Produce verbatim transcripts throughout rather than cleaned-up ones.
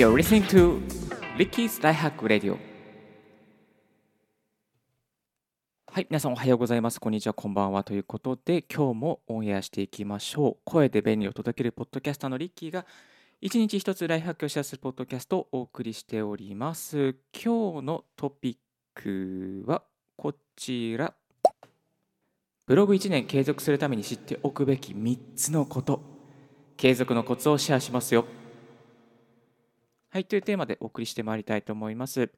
You're listening to Ricky's 大博 Radio。 はい、皆さんおはようございます。こんにちは、こんばんはということで、今日もオンエアしていきましょう。声で便利を届けるポッドキャスターのリッキーが一日一つライフハックをシェアするポッドキャストをお送りしております。今日のトピックはこちら。ブログいちねん継続するために知っておくべきみっつのこと。継続のコツをシェアしますよ。はい、というテーマでお送りしてまいりたいと思います。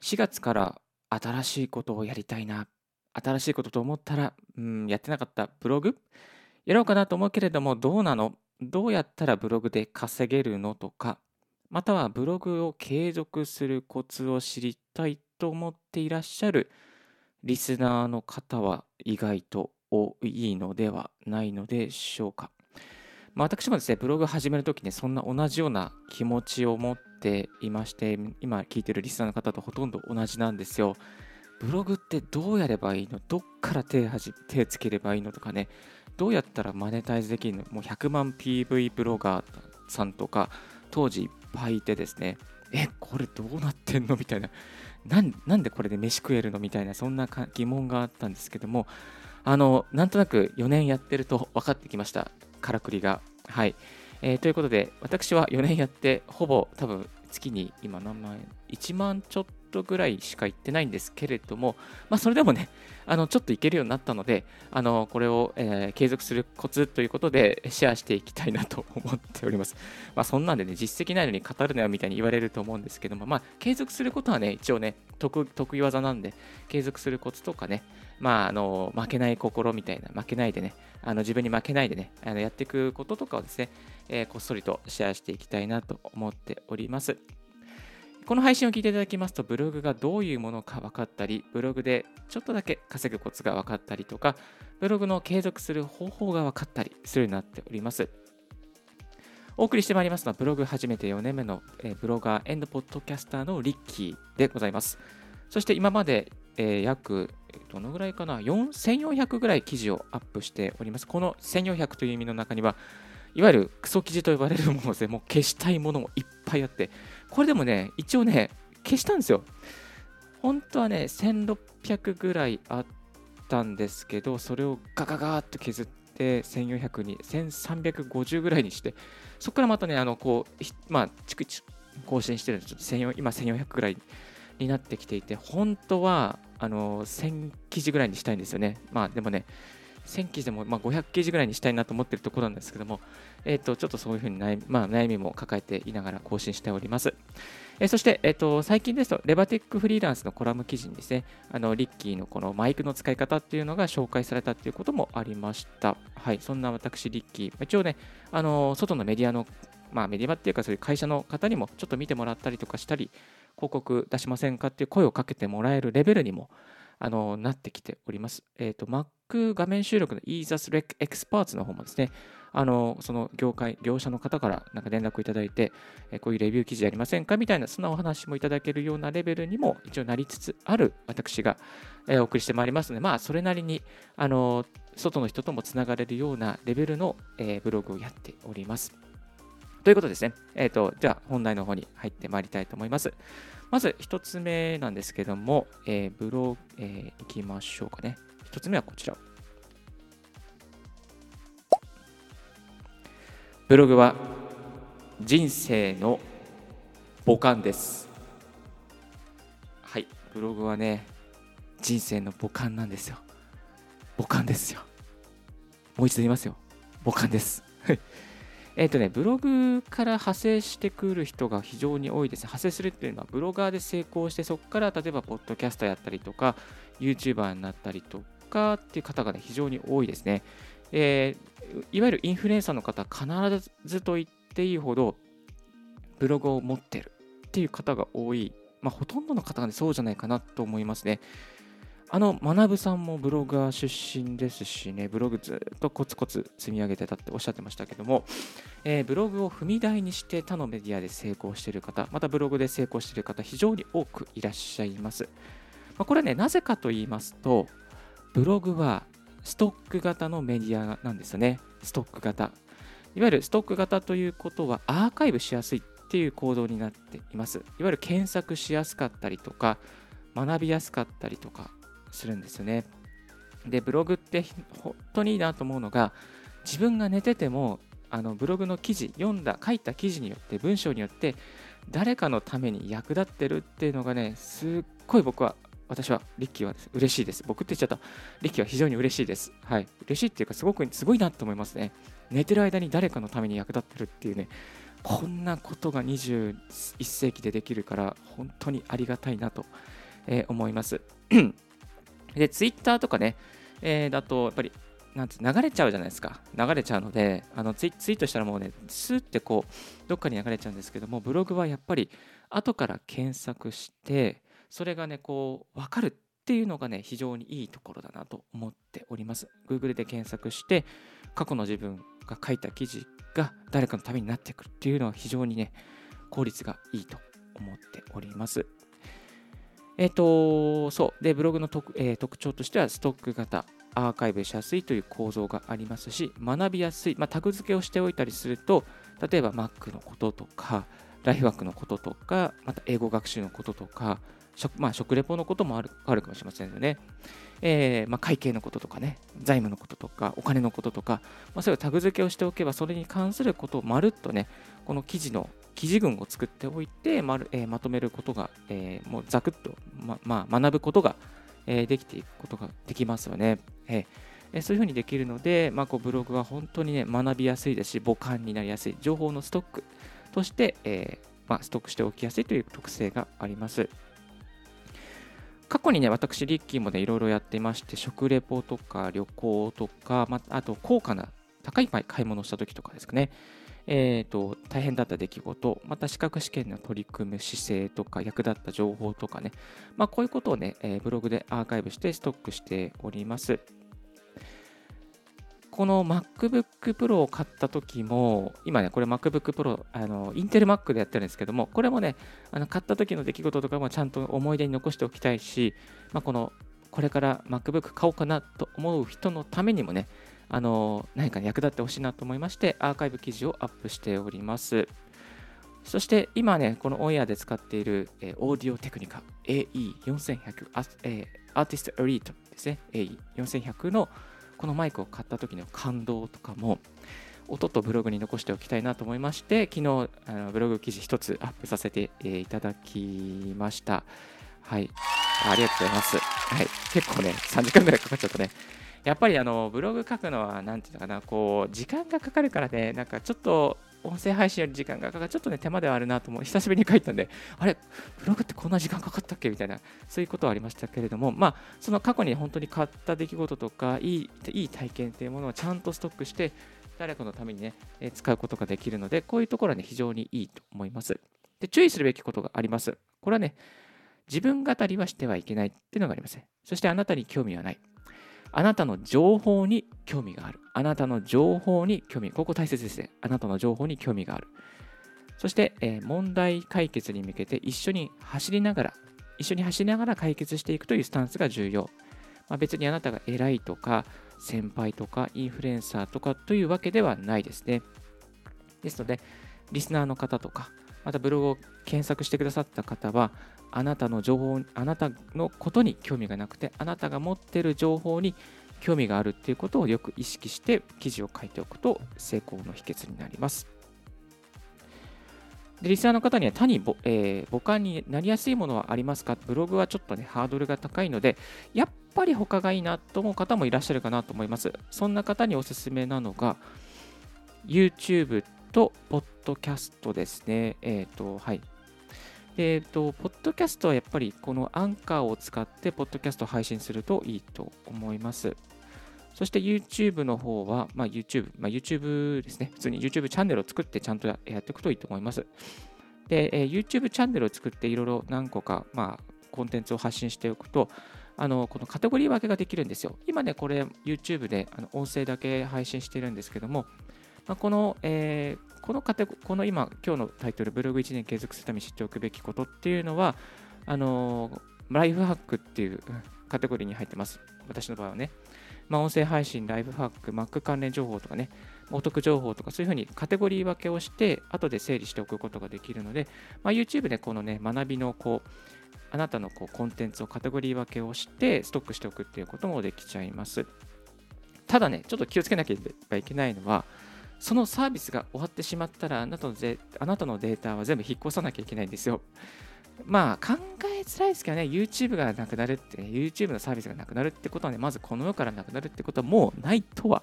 しがつから新しいことをやりたいな。新しいことと思ったら、うん、やってなかったブログやろうかなと思うけれども、どうなの？どうやったらブログで稼げるのとか、またはブログを継続するコツを知りたいと思っていらっしゃるリスナーの方は意外と多いのではないのでしょうか。まあ、私もですね、ブログ始めるときね、そんな同じような気持ちを持っていまして、今聞いているリスナーの方とほとんど同じなんですよ。ブログってどうやればいいの？どっから手はじ、手つければいいのとかね、どうやったらマネタイズできるの？もうひゃくまん ピーブイ ブロガーさんとか、当時いっぱいいてですね、え、これどうなってんのみたいな、な ん, なんでこれで飯食えるのみたいな、そんな疑問があったんですけども、あの、なんとなくよねんやってると分かってきました。からくりが。はい。えー、ということで、私はよねんやって、ほぼ多分月に今何万円、いちまんちょっとぐらいしか行ってないんですけれども、まあそれでもね、あのちょっといけるようになったので、あのこれを、えー、継続するコツということでシェアしていきたいなと思っております。まあそんなんでね、実績ないのに語るなよみたいに言われると思うんですけども、まあ継続することはね、一応ね、得、得意技なんで、継続するコツとかね、まあ、あの負けない心みたいな、負けないでね、あの自分に負けないでね、あのやっていくこととかをですね、えー、こっそりとシェアしていきたいなと思っております。この配信を聞いていただきますと、ブログがどういうものか分かったり、ブログでちょっとだけ稼ぐコツが分かったりとか、ブログの継続する方法が分かったりするようになっております。お送りしてまいりますのは、ブログ始めてよねんめのブロガー&ポッドキャスターのリッキーでございます。そして今まで、えー、約どのぐらいかな、せんよんひゃくぐらい記事をアップしております。このせんよんひゃくという意味の中には、いわゆるクソ記事と呼ばれるものですね、もう消したいものもいっぱいあって、これでもね、一応ね、消したんですよ。本当はね、せんろっぴゃくぐらいあったんですけど、それをガガガーっと削って、せんよんひゃくに、せんさんびゃくごじゅうぐらいにして、そこからまたね、あのこう、まあ、チクチク更新してるんです。今せんよんひゃくぐらいになってきていて、本当はあのせん記事ぐらいにしたいんですよね。まあでもね、せん記事でも、まあ、ごひゃく記事ぐらいにしたいなと思っているところなんですけども、えー、とちょっとそういうふうに悩み、まあ、悩みも抱えていながら更新しております。えー、そして、えー、と最近ですと、レバテックフリーランスのコラム記事にですね、あのリッキーのこのマイクの使い方っていうのが紹介されたっていうこともありました。はい、そんな私、リッキー、一応ね、あの外のメディアの、まあ、メディアっていうか、そういう会社の方にもちょっと見てもらったりとかしたり、広告出しませんかっていう声をかけてもらえるレベルにもあのなってきております。えーと、Mac 画面収録の イーザスレックエクスパーツ の方もですね、あのその業界、業者の方からなんか連絡いただいて、えー、こういうレビュー記事やりませんかみたいな、そんなお話もいただけるようなレベルにも一応なりつつある私が、えー、お送りしてまいりますので、まあ、それなりにあの外の人ともつながれるようなレベルの、えー、ブログをやっております。ということですね。えっと、じゃあ本題の方に入ってまいりたいと思います。まず一つ目なんですけども、えー、ブログ、えー、いきましょうかね。一つ目はこちら。ブログは人生の母艦です。はい、ブログはね、人生の母艦なんですよ。母艦ですよ。もう一度言いますよ。母艦です。えーとね、ブログから派生してくる人が非常に多いですね。派生するっていうのは、ブロガーで成功して、そこから例えばポッドキャスターやったりとか YouTuber になったりとかっていう方が、ね、非常に多いですね、えー、いわゆるインフルエンサーの方、必ずと言っていいほどブログを持ってるっていう方が多い、まあ、ほとんどの方が、ね、そうじゃないかなと思いますね。あの学さんもブロガー出身ですしね、ブログずっとコツコツ積み上げてたっておっしゃってましたけども、えー、ブログを踏み台にして他のメディアで成功している方、またブログで成功している方、非常に多くいらっしゃいます。まあ、これね、なぜかと言いますと、ブログはストック型のメディアなんですよね。ストック型。いわゆるストック型ということは、アーカイブしやすいっっていう行動になっています。いわゆる検索しやすかったりとか学びやすかったりとかするんですよね。でブログって本当にいいなと思うのが、自分が寝ててもあのブログの記事読んだ書いた記事によって文章によって誰かのために役立ってるっていうのがね、すっごい僕は私はリッキーはです嬉しいです。僕って言っちゃったリッキーは非常に嬉しいです。はい、嬉しいっていうかすごくすごいなと思いますね。寝てる間に誰かのために役立ってるっていうね、こんなことがにじゅういっせいきでできるから本当にありがたいなと思います。でツイッターとかね、えー、だとやっぱりなんて流れちゃうじゃないですか。流れちゃうのであのツイ、ツイートしたらもうねスーってこうどっかに流れちゃうんですけども、ブログはやっぱり後から検索してそれがねこう分かるっていうのがね非常にいいところだなと思っております。 Google で検索して過去の自分が書いた記事が誰かのためになってくるっていうのは非常にね効率がいいと思っております。えっと、そうでブログの特、えー、特徴としてはストック型アーカイブしやすいという構造がありますし、学びやすい、まあ、タグ付けをしておいたりすると、例えば Mac のこととかライフワークのこととか、また英語学習のこととか 食,、まあ、食レポのこともあ る, あるかもしれませんよね、えーまあ、会計のこととかね、財務のこととかお金のこととか、まあ、そういうタグ付けをしておけばそれに関することをまるっとねこの記事の記事群を作っておいて ま, る、えー、まとめることが、えー、もうざくっと、ままあ、学ぶことが、えー、できていくことができますよね。えー、そういうふうにできるので、まあ、こうブログは本当にね学びやすいですし、母感になりやすい、情報のストックとして、えーまあ、ストックしておきやすいという特性があります。過去にね私リッキーもねいろいろやってまして、食レポとか旅行とか、まあ、あと高価な高い買い物をした時とかですかね、えー、と大変だった出来事、また資格試験の取り組む姿勢とか役立った情報とかね、まあ、こういうことをね、えー、ブログでアーカイブしてストックしております。この MacBook Pro を買った時も、今ねこれ MacBook Pro あの Intel Mac でやってるんですけども、これもねあの買った時の出来事とかもちゃんと思い出に残しておきたいし、まあ、このこれから MacBook 買おうかなと思う人のためにもねあの何か役立ってほしいなと思いまして、アーカイブ記事をアップしております。そして今ねこのオンエアで使っている、えー、Audio Technica エーイーよんせんひゃく Artist Elite ですね、 エーイーよんせんひゃく のこのマイクを買った時の感動とかも音とブログに残しておきたいなと思いまして、昨日あのブログ記事一つアップさせて、えー、いただきました。はい、ありがとうございます。はい、結構ねさんじかんぐらいかかっちゃったね。やっぱりあのブログ書くのはなんていうのかな、こう時間がかかるからね、なんかちょっと音声配信より時間がかかる、ちょっとね手間ではあるなと思う。久しぶりに書いたんで、あれブログってこんな時間かかったっけみたいな、そういうことはありましたけれども、まあその過去に本当に買った出来事とかいい、いい体験っていうものをちゃんとストックして誰かのためにね使うことができるので、こういうところはね非常にいいと思います。で注意するべきことがあります。これはね自分語りはしてはいけないっていうのがありますね。そしてあなたに興味はない。あなたの情報に興味がある。あなたの情報に興味。ここ大切ですね。あなたの情報に興味がある。そして、えー、問題解決に向けて一緒に走りながら、一緒に走りながら解決していくというスタンスが重要。まあ、別にあなたが偉いとか、先輩とか、インフルエンサーとかというわけではないですね。ですので、リスナーの方とか、またブログを検索してくださった方は、あなたの情報、あなたのことに興味がなくて、あなたが持っている情報に興味があるっていうことをよく意識して記事を書いておくと成功の秘訣になります。でリスナーの方には他に、えー、母感になりやすいものはありますか？ブログはちょっとねハードルが高いので、やっぱり他がいいなと思う方もいらっしゃるかなと思います。そんな方におすすめなのが YouTube と Podcast ですね。えっと、はい。えーと、ポッドキャストはやっぱりこのアンカーを使ってポッドキャストを配信するといいと思います。そして YouTube の方は、まあ、YouTube、まあ、YouTube ですね。普通に YouTube チャンネルを作ってちゃんとやっていくといいと思います。で、えー、YouTube チャンネルを作っていろいろ何個か、まあ、コンテンツを発信しておくと、あのこのカテゴリー分けができるんですよ。今ね、これ YouTube であの音声だけ配信してるんですけども、まあ、この、えーこのカテゴこの今今日のタイトル、ブログいちねん継続するために知っておくべきことっていうのは、あのライフハックっていうカテゴリーに入ってます。私の場合はね、まあ、音声配信、ライフハック、Mac 関連情報とかね、お得情報とかそういうふうにカテゴリー分けをして後で整理しておくことができるので、まあ、YouTube でこのね学びのこうあなたのこうコンテンツをカテゴリー分けをしてストックしておくっていうこともできちゃいます。ただねちょっと気をつけなければいけないのはそのサービスが終わってしまったらあなたのデータは全部引っ越さなきゃいけないんですよ。まあ考えづらいですけどね YouTube がなくなるって、ね、YouTube のサービスがなくなるってことはねまずこの世からなくなるってことはもうないとは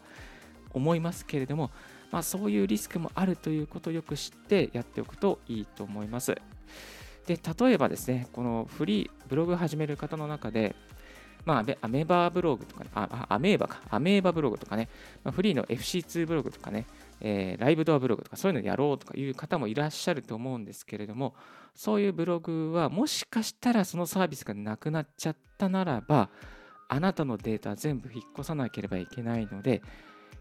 思いますけれども、まあ、そういうリスクもあるということをよく知ってやっておくといいと思います。で例えばですねこのフリーブログ始める方の中でまあ、アメーバブログとか、ね、あアメーバか、アメーバブログとかね、まあ、フリーの エフシーツー ブログとかね、えー、ライブドアブログとか、そういうのやろうとかいう方もいらっしゃると思うんですけれども、そういうブログは、もしかしたらそのサービスがなくなっちゃったならば、あなたのデータ全部引っ越さなければいけないので、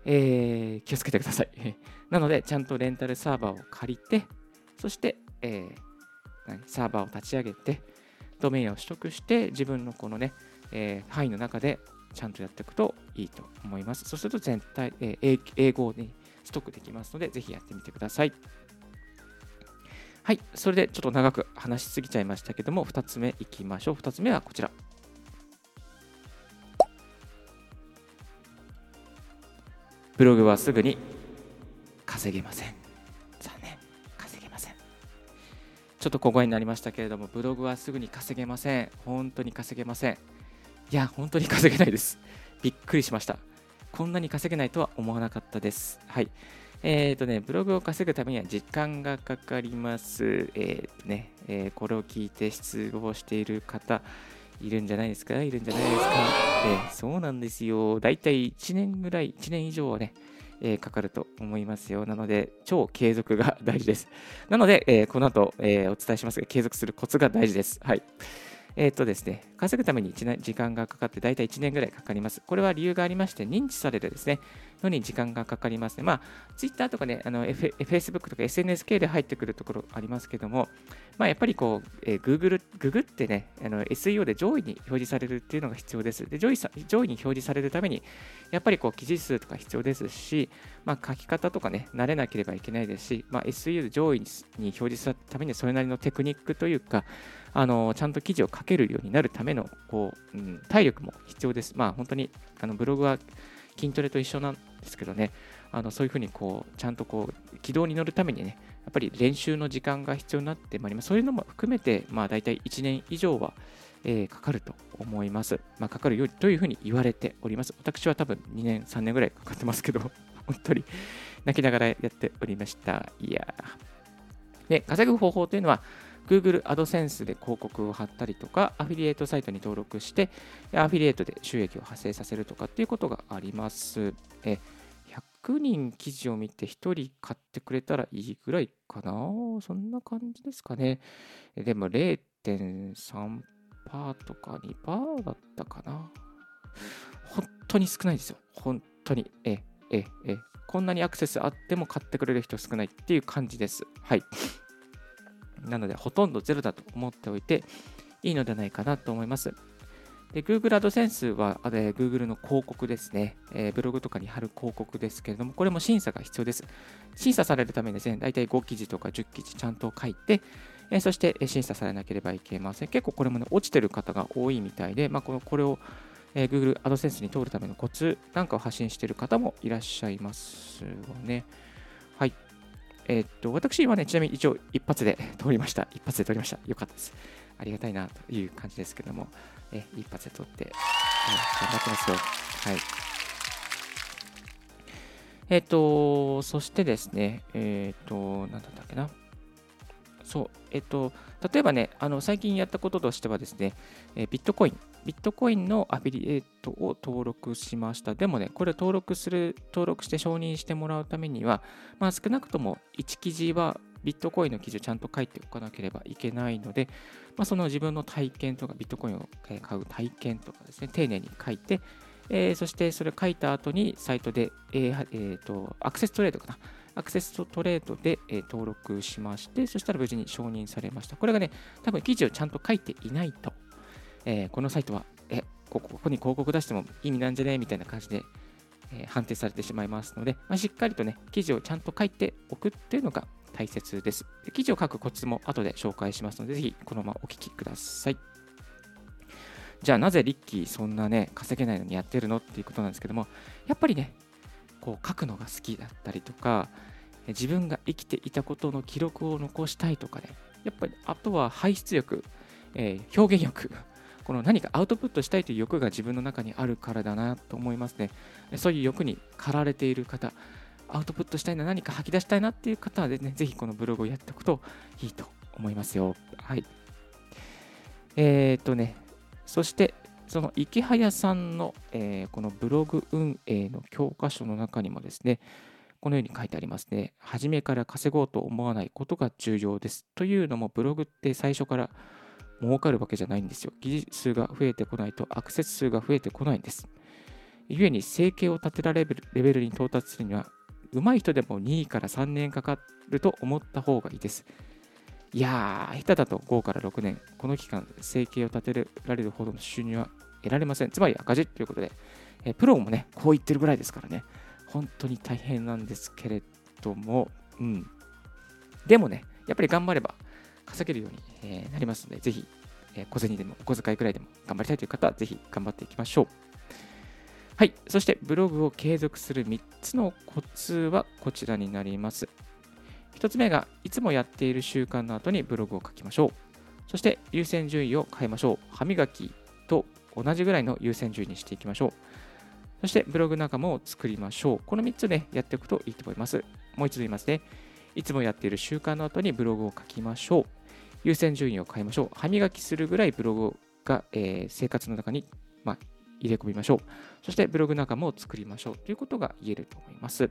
えー、気をつけてください。なので、ちゃんとレンタルサーバーを借りて、そして、えー、サーバーを立ち上げて、ドメインを取得して、自分のこのね、えー、範囲の中でちゃんとやっていくといいと思います。そうすると全体、えー、英語にストックできますのでぜひやってみてください。はい、それでちょっと長く話しすぎちゃいましたけどもふたつめいきましょう。ふたつめはこちら。ブログはすぐに稼げません。残念、稼げません。ちょっと小声になりましたけれどもブログはすぐに稼げません。本当に稼げません。いや本当に稼げないです。びっくりしました。こんなに稼げないとは思わなかったです。はいえーとねブログを稼ぐためには時間がかかります。えーとねえー、これを聞いて失望している方いるんじゃないですかいるんじゃないですか、えー、そうなんですよ。だいたいいちねんぐらいいちねん以上はね、えー、かかると思いますよ。なので超継続が大事です。なので、えー、この後、えー、お伝えしますが継続するコツが大事です。はいえーとですね、稼ぐために時間がかかってだいたいいちねんぐらいかかります。これは理由がありまして認知されるですねのに時間がかかりますね。まあ、Twitter とかねあの、F、Facebook とか エスエヌエス 系で入ってくるところありますけども、まあ、やっぱりこう、えー、Google、ググってねあの エスイーオー で上位に表示されるっていうのが必要です。で上位さ、上位に表示されるためにやっぱりこう記事数とか必要ですし、まあ、書き方とかね慣れなければいけないですし、まあ、エスイーオー で上位に表示するためにそれなりのテクニックというかあのちゃんと記事を書けるようになるためのこう、うん、体力も必要です。まあ本当にあのブログは筋トレと一緒なんですけどね、あのそういうふうにこうちゃんとこう軌道に乗るためにね、やっぱり練習の時間が必要になってまいります。そういうのも含めて、まあ大体いちねん以上は、えー、かかると思います。まあかかるよりというふうに言われております。私は多分にねん、さんねんぐらいかかってますけど、本当に泣きながらやっておりました。いやー。で、稼ぐ方法というのは、Google AdSense で広告を貼ったりとか、アフィリエイトサイトに登録して、アフィリエイトで収益を発生させるとかっていうことがあります。えひゃくにん記事を見てひとり買ってくれたらいいぐらいかな。そんな感じですかね。でも れいてんさんパーセント とか にパーセント だったかな。本当に少ないですよ。本当に。えええこんなにアクセスあっても買ってくれる人少ないっていう感じです。はい。なのでほとんどゼロだと思っておいていいのではないかなと思います。で Google AdSense は Google の広告ですね、えー、ブログとかに貼る広告ですけれどもこれも審査が必要です。審査されるためにですねだいたいご記事とかじゅっきじちゃんと書いて、えー、そして審査されなければいけません。結構これも、ね、落ちてる方が多いみたいで、まあ、このこれを、えー、Google AdSense に通るためのコツなんかを発信している方もいらっしゃいますよね。はいえー、っと私はね、ちなみに一応一発で通りました。一発で通りました。よかったです。ありがたいなという感じですけども、え一発で通って、えー、頑張ってますよ。はい。えー、っと、そしてですね、えー、っと、なんだったっけな。そう、えー、っと、例えばね、あの最近やったこととしてはですね、えー、ビットコイン、ビットコインのアフィリエイトを登録しました。でもね、これ登録する、登録して承認してもらうためには、まあ、少なくともいち記事はビットコインの記事をちゃんと書いておかなければいけないので、まあ、その自分の体験とか、ビットコインを買う体験とかですね、丁寧に書いて、えー、そしてそれを書いた後にサイトで、えーえー、とアクセストレードかな。アクセストレードで、えー、登録しまして、そしたら無事に承認されました。これがね、多分記事をちゃんと書いていないと。えー、このサイトはえここに広告出しても意味なんじゃねみたいな感じでえー、判定されてしまいますので、まあ、しっかりとね記事をちゃんと書いておくっていうのが大切です。で、記事を書くコツも後で紹介しますので、ぜひこのままお聞きください。じゃあなぜリッキーそんなね稼げないのにやってるのっていうことなんですけども、やっぱりねこう書くのが好きだったりとか、自分が生きていたことの記録を残したいとかね、やっぱりあとは排出欲、えー、表現欲、この何かアウトプットしたいという欲が自分の中にあるからだなと思いますね。そういう欲に駆られている方、アウトプットしたいな、何か吐き出したいなっていう方はですね、ぜひこのブログをやっておくといいと思いますよ。はい。えー、っとね、そしてその池早さんの、えー、このブログ運営の教科書の中にもですね、このように書いてありますね。初めから稼ごうと思わないことが重要です。というのもブログって最初から儲かるわけじゃないんですよ。記事数が増えてこないとアクセス数が増えてこないんです。ゆえに生計を立てられるレベルに到達するには、上手い人でもにからさんねんかかると思った方がいいです。いやー、下手だとごからろくねん、この期間生計を立てられるほどの収入は得られません。つまり赤字ということで、えプロもねこう言ってるぐらいですからね、本当に大変なんですけれども、うん、でもねやっぱり頑張れば稼げるようになりますので、ぜひ小銭でもお小遣いくらいでも頑張りたいという方はぜひ頑張っていきましょう。はい。そしてブログを継続するみっつのコツはこちらになります。ひとつめがいつもやっている習慣の後にブログを書きましょう。そして優先順位を変えましょう。歯磨きと同じぐらいの優先順位にしていきましょう。そしてブログ仲間を作りましょう。このみっつねやっておくといいと思います。もう一度言いますね。いつもやっている習慣の後にブログを書きましょう。優先順位を変えましょう。歯磨きするぐらいブログが、えー、生活の中に、まあ、入れ込みましょう。そしてブログ仲間を作りましょうということが言えると思います。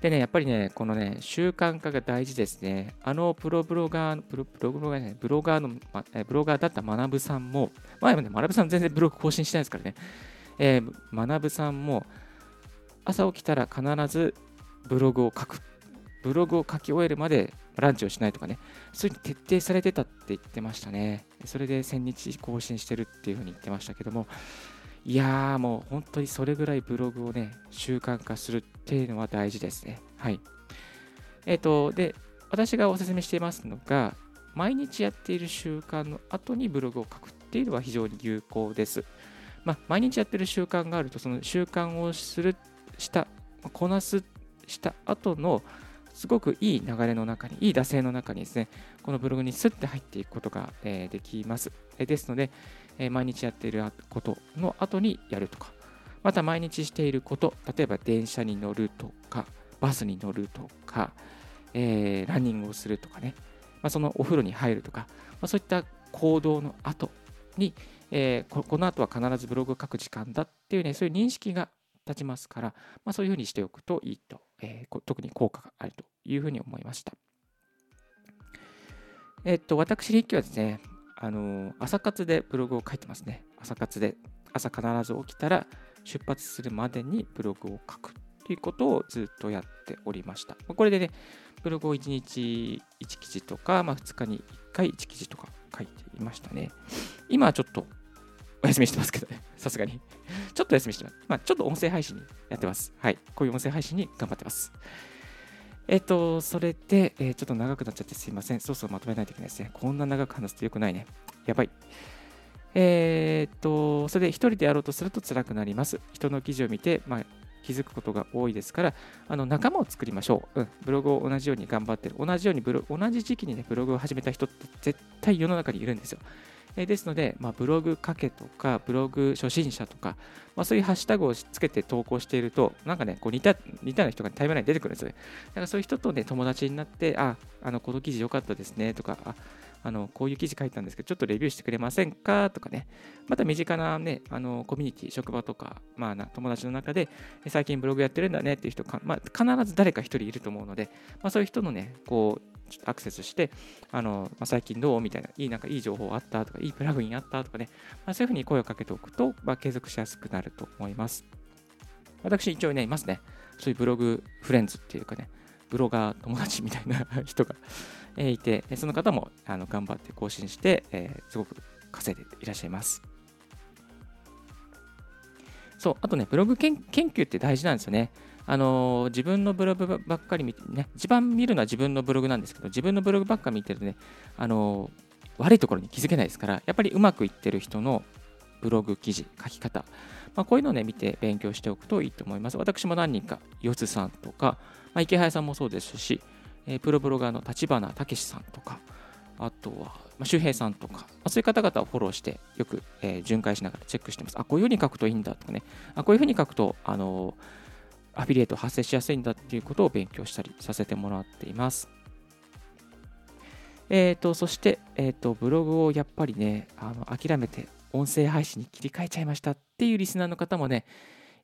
でね、やっぱりねこのね習慣化が大事ですね。あのプロブロガープロブロガー、ね、ブロガーのブロガーだった学さんも、前もね学さん全然ブログ更新してないですからね、えー、学さんも朝起きたら必ずブログを書く、ブログを書き終えるまでランチをしないとかね、そういうふうに徹底されてたって言ってましたね。それでせんにち更新してるっていうふうに言ってましたけども、いやーもう本当にそれぐらいブログをね習慣化するっていうのは大事ですね。はい。えっと、で、私がお勧めしていますのが、毎日やっている習慣の後にブログを書くっていうのは非常に有効です。まあ、毎日やっている習慣があると、その習慣をするしたこなすした後のすごくいい流れの中に、いい惰性の中にですね、このブログにスッて入っていくことが、えー、できます。えー、ですので、えー、毎日やっていることの後にやるとか、また毎日していること、例えば電車に乗るとか、バスに乗るとか、えー、ランニングをするとかね、まあ、そのお風呂に入るとか、まあ、そういった行動の後に、えー、こ, この後は必ずブログを書く時間だっていうね、そういう認識が立ちますから、まあ、そういうふうにしておくといいと、えー、特に効果があるというふうに思いました。えっと、私リッキーはですね、あのー、朝活でブログを書いてますね。朝活で、朝必ず起きたら出発するまでにブログを書くということをずっとやっておりました。これでね、ブログをいちにちいちきじとか、まあ、ふつかにいっかいいちきじとか書いていましたね。今はちょっとお休みしてますけどね、さすがに。ちょっとお休みしてます。まあ、ちょっと音声配信やってます。はい。こういう音声配信に頑張ってます。えっと、それで、えー、ちょっと長くなっちゃってすいません。そうそうまとめないといけないですね。こんな長く話すとよくないね。やばい。えー、っと、それで一人でやろうとすると辛くなります。人の記事を見て、まあ、気づくことが多いですから、あの仲間を作りましょう。うん。ブログを同じように頑張ってる。同じようにブロ同じ時期にね、ブログを始めた人って絶対世の中にいるんですよ。ですので、まあ、ブログかけとかブログ初心者とか、まあ、そういうハッシュタグをつけて投稿していると、なんかねこう似た似たような人がタイムラインに出てくるんですよね。だからそういう人とね友達になって、ああのこの記事良かったですねとか、ああのこういう記事書いたんですけどちょっとレビューしてくれませんかとかね、また身近なねあのコミュニティ、職場とか、まあ、な友達の中で最近ブログやってるんだねっていう人か、まあ、必ず誰か一人いると思うので、まあ、そういう人のねこうちょっとアクセスして、あのまあ、最近どうみたいな、いいなんかいい情報あったとか、いいプラグインあったとかね、まあ、そういうふうに声をかけておくと、まあ、継続しやすくなると思います。私一応ねいますね。そういうブログフレンズっていうかね、ブロガー友達みたいな人がいて、その方もあの頑張って更新して、えー、すごく稼いでいらっしゃいます。そう、あとねブログ 研, 研究って大事なんですよね。あのー、自分のブログばっかり見てね、一番見るのは自分のブログなんですけど、自分のブログばっかり見てるとね、あのー、悪いところに気づけないですから、やっぱりうまくいってる人のブログ記事書き方、まあ、こういうのをね見て勉強しておくといいと思います。私も何人かよつさんとか、まあ、池早さんもそうですし、えー、プロブロガーの立花武さんとか、あとは、まあ、周平さんとか、まあ、そういう方々をフォローしてよく、えー、巡回しながらチェックしてます。あ、こういう風に書くといいんだとかね、あ、こういう風に書くとあのー、アフィリエイト発生しやすいんだっていうことを勉強したりさせてもらっています。えーと、そして、えーと、ブログをやっぱりね、あの諦めて音声配信に切り替えちゃいましたっていうリスナーの方もね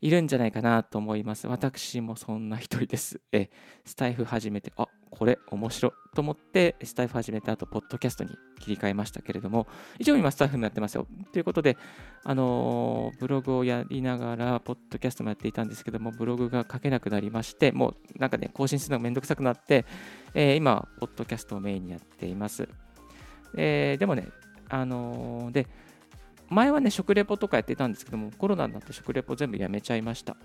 いるんじゃないかなと思います。私もそんな一人です。えスタイフ始めて、あ、これ面白いと思ってスタイフ始めた後ポッドキャストに切り替えましたけれども、一応今スタイフになってますよということで、あのー、ブログをやりながらポッドキャストもやっていたんですけども、ブログが書けなくなりまして、もうなんかね更新するのがめんどくさくなって、えー、今ポッドキャストをメインにやっています。えー、でもね、あのー、で前はね食レポとかやってたんですけども、コロナになって食レポ全部やめちゃいました。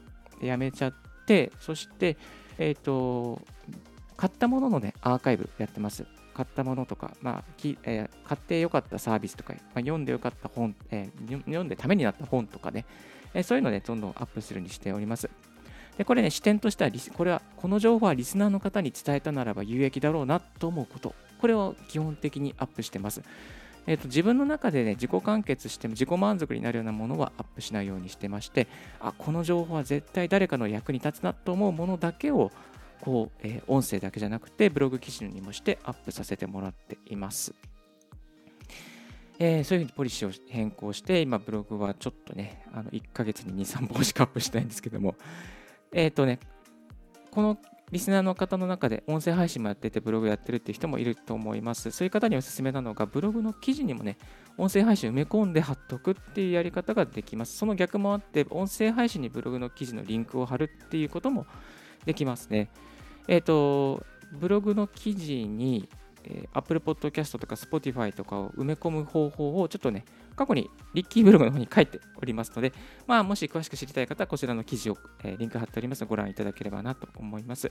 やめちゃって、そしてえっと買ったもののねアーカイブやってます。買ったものとか、まあき、えー、買ってよかったサービスとか、まあ、読んでよかった本、えー、読んでためになった本とかね、えー、そういうのねどんどんアップするようにしております。でこれね視点としては、これはこの情報はリスナーの方に伝えたならば有益だろうなと思うこと、これを基本的にアップしてます。えー、と自分の中でね自己完結しても自己満足になるようなものはアップしないようにしてまして、あ、この情報は絶対誰かの役に立つなと思うものだけをこう、えー、音声だけじゃなくてブログ記事にもしてアップさせてもらっています。えー、そういうふうにポリシーを変更して、今ブログはちょっとねあのいっかげつに にさんぽんしかアップしてないんですけども、えっ、ー、とねこのリスナーの方の中で音声配信もやっててブログやってるって人もいると思います。そういう方におすすめなのが、ブログの記事にもね、音声配信を埋め込んで貼っとくっていうやり方ができます。その逆もあって、音声配信にブログの記事のリンクを貼るっていうこともできますね。えっと、ブログの記事に、えー、Apple Podcast とか Spotify とかを埋め込む方法をちょっとね、過去にリッキーブログの方に書いておりますので、まあ、もし詳しく知りたい方はこちらの記事を、えー、リンク貼っておりますのでご覧いただければなと思います。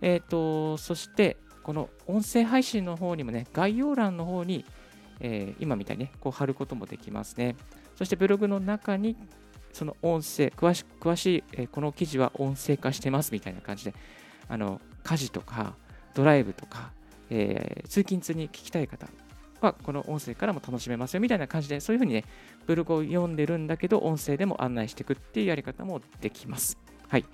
えーと、そしてこの音声配信の方にもね概要欄の方に、えー、今みたいにねこう貼ることもできますね。そしてブログの中にその音声詳しく詳しい、えー、この記事は音声化してますみたいな感じで、あの家事とかドライブとか、えー、通勤中に聞きたい方はこの音声からも楽しめますよみたいな感じで、そういう風にねブログを読んでるんだけど音声でも案内していくっていうやり方もできます。はい、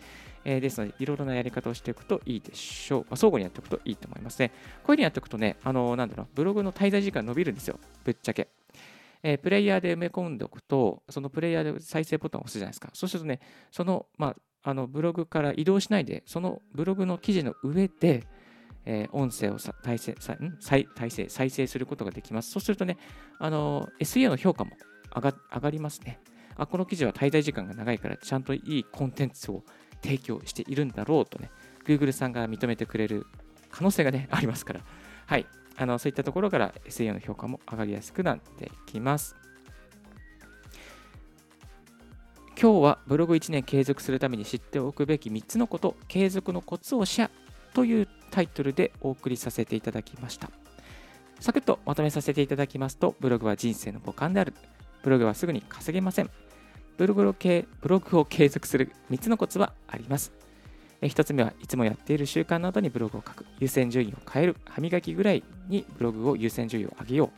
えー、ですのでいろいろなやり方をしていくといいでしょう。まあ、相互にやっておくといいと思いますね。こういう風にやっておくとね、あのなんだろう、ブログの滞在時間伸びるんですよ、ぶっちゃけ。えー、プレイヤーで埋め込んでおくと、そのプレイヤーで再生ボタンを押すじゃないですか。そうするとね、そのまああのブログから移動しないで、そのブログの記事の上でえー、音声をさ再生さん再再生再生することができます。そうするとね、あのー、エスイーオー の評価も上 が, 上がりますね。あ、この記事は滞在時間が長いからちゃんといいコンテンツを提供しているんだろうとね、Google さんが認めてくれる可能性がねありますから、はい、あのそういったところから エスイーオー の評価も上がりやすくなっていきます。今日はブログいちねん継続するために知っておくべきみっつのこと、継続のコツをシェアというタイトルでお送りさせていただきました。サクッとまとめさせていただきますと、ブログは人生の母である。ブログはすぐに稼げません。ブログを継続するみっつのコツはあります。ひとつめはいつもやっている習慣などにブログを書く。優先順位を変える。歯磨きぐらいにブログを優先順位を上げよう。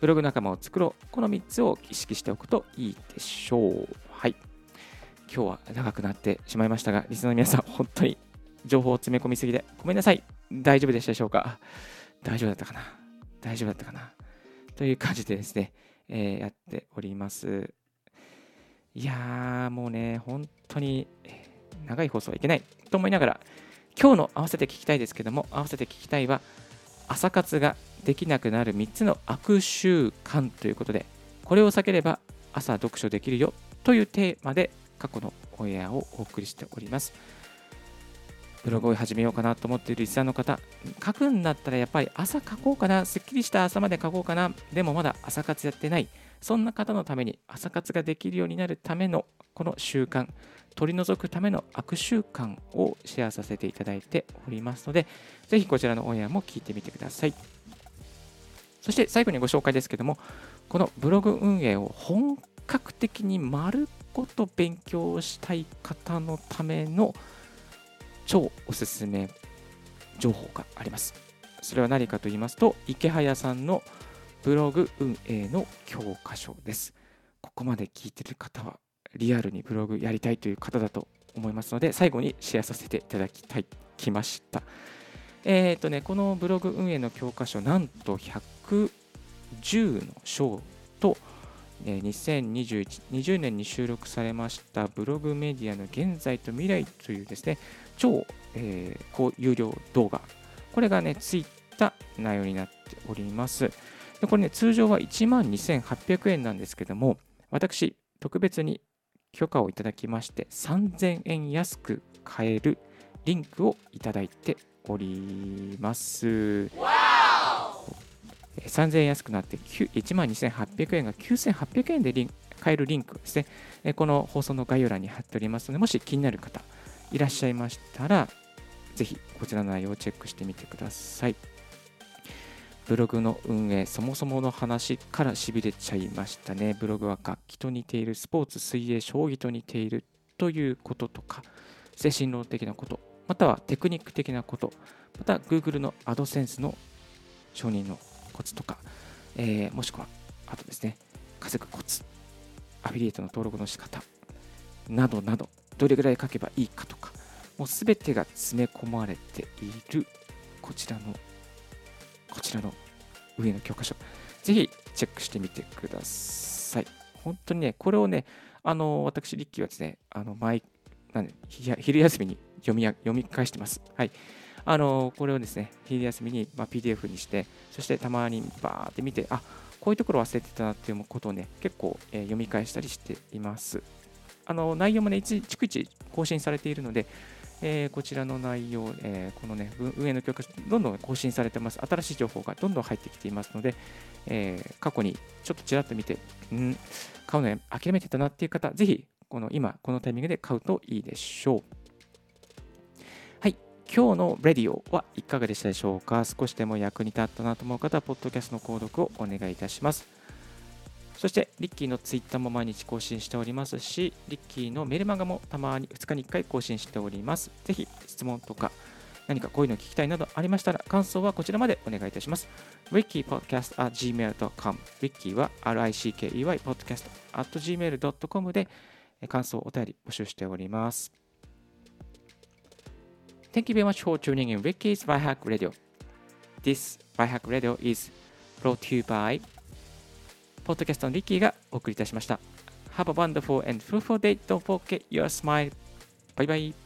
ブログ仲間を作ろう。このみっつを意識しておくといいでしょう。はい。今日は長くなってしまいましたが、リスナーの皆さん本当に情報を詰め込みすぎでごめんなさい。大丈夫でしたでしょうか。大丈夫だったかな大丈夫だったかなという感じでですね、えー、やっております。いやーもうね本当に長い放送はいけないと思いながら、今日の合わせて聞きたいですけども、合わせて聞きたいは朝活ができなくなるみっつの悪習慣ということで、これを避ければ朝読書できるよというテーマで過去のオンエアをお送りしております。ブログを始めようかなと思っているリスナーの方、書くんだったらやっぱり朝書こうかな、すっきりした朝まで書こうかな、でもまだ朝活やってない、そんな方のために朝活ができるようになるためのこの習慣、取り除くための悪習慣をシェアさせていただいておりますので、ぜひこちらのオンエアも聞いてみてください。そして最後にご紹介ですけども、このブログ運営を本格的に丸ごと勉強したい方のための超おすすめ情報があります。それは何かと言いますと、池早さんのブログ運営の教科書です。ここまで聞いている方はリアルにブログやりたいという方だと思いますので、最後にシェアさせていただきたいきました。えーとね、このブログ運営の教科書、なんとひゃくじゅうの章と、にせんにじゅうねんに収録されましたブログメディアの現在と未来というですね、超、えー、高有料動画、これがねついた内容になっております。でこれね、通常はいちまんにせんはっぴゃくえんなんですけども、私特別に許可をいただきましてさんぜんえん安く買えるリンクをいただいております。さんぜんえん安くなっていちまんにせんはっぴゃくえんがきゅうせんはっぴゃくえんでリン買えるリンクですね、この放送の概要欄に貼っておりますので、もし気になる方いらっしゃいましたら、ぜひこちらの内容をチェックしてみてください。ブログの運営、そもそもの話からしびれちゃいましたね。ブログは楽器と似ている、スポーツ、水泳、将棋と似ているということとか、精神論的なこと、またはテクニック的なこと、また Google の AdSense の承認のコツとか、えー、もしくはあとですね、稼ぐコツ、アフィリエイトの登録の仕方などなど、どれぐらい書けばいいかとか、もうすべてが詰め込まれているこちらのこちらの上の教科書、ぜひチェックしてみてください。本当にね、これをね、あの私リッキーはですね、あの毎なんで昼休みに読みや読み返してます。はい。あのこれをですね、昼休みに、まあ、ピーディーエフ にして、そしてたまにバーって見て、あ、こういうところ忘れてたなっていうことをね、結構、えー、読み返したりしています。あの内容もね、いち逐一更新されているので、えー、こちらの内容、えー、このね、運営の教科書、どんどん更新されてます。新しい情報がどんどん入ってきていますので、えー、過去にちょっとちらっと見て、ん買うの諦めてたなっていう方、ぜひこの今、このタイミングで買うといいでしょう。今日のレディオはいかがでしたでしょうか。少しでも役に立ったなと思う方はポッドキャストの購読をお願いいたします。そしてリッキーのツイッターも毎日更新しておりますし、リッキーのメルマガもたまにふつかにいっかい更新しております。ぜひ質問とか何かこういうの聞きたいなどありましたら、感想はこちらまでお願いいたします。リッキーポッドキャスト アット ジーメール ドット コム、 リッキーは アールアイシーケーイーワイ ポッドキャスト アット ジーメール ドット コム で感想お便り募集しております。Thank you very much for tuning in Ricky's Byhack Radio. This Byhack Radio is brought to you by ポッドキャストのリッキーがお送りいたしました。Have a wonderful and fruitful day. Don't forget your smile. Bye bye.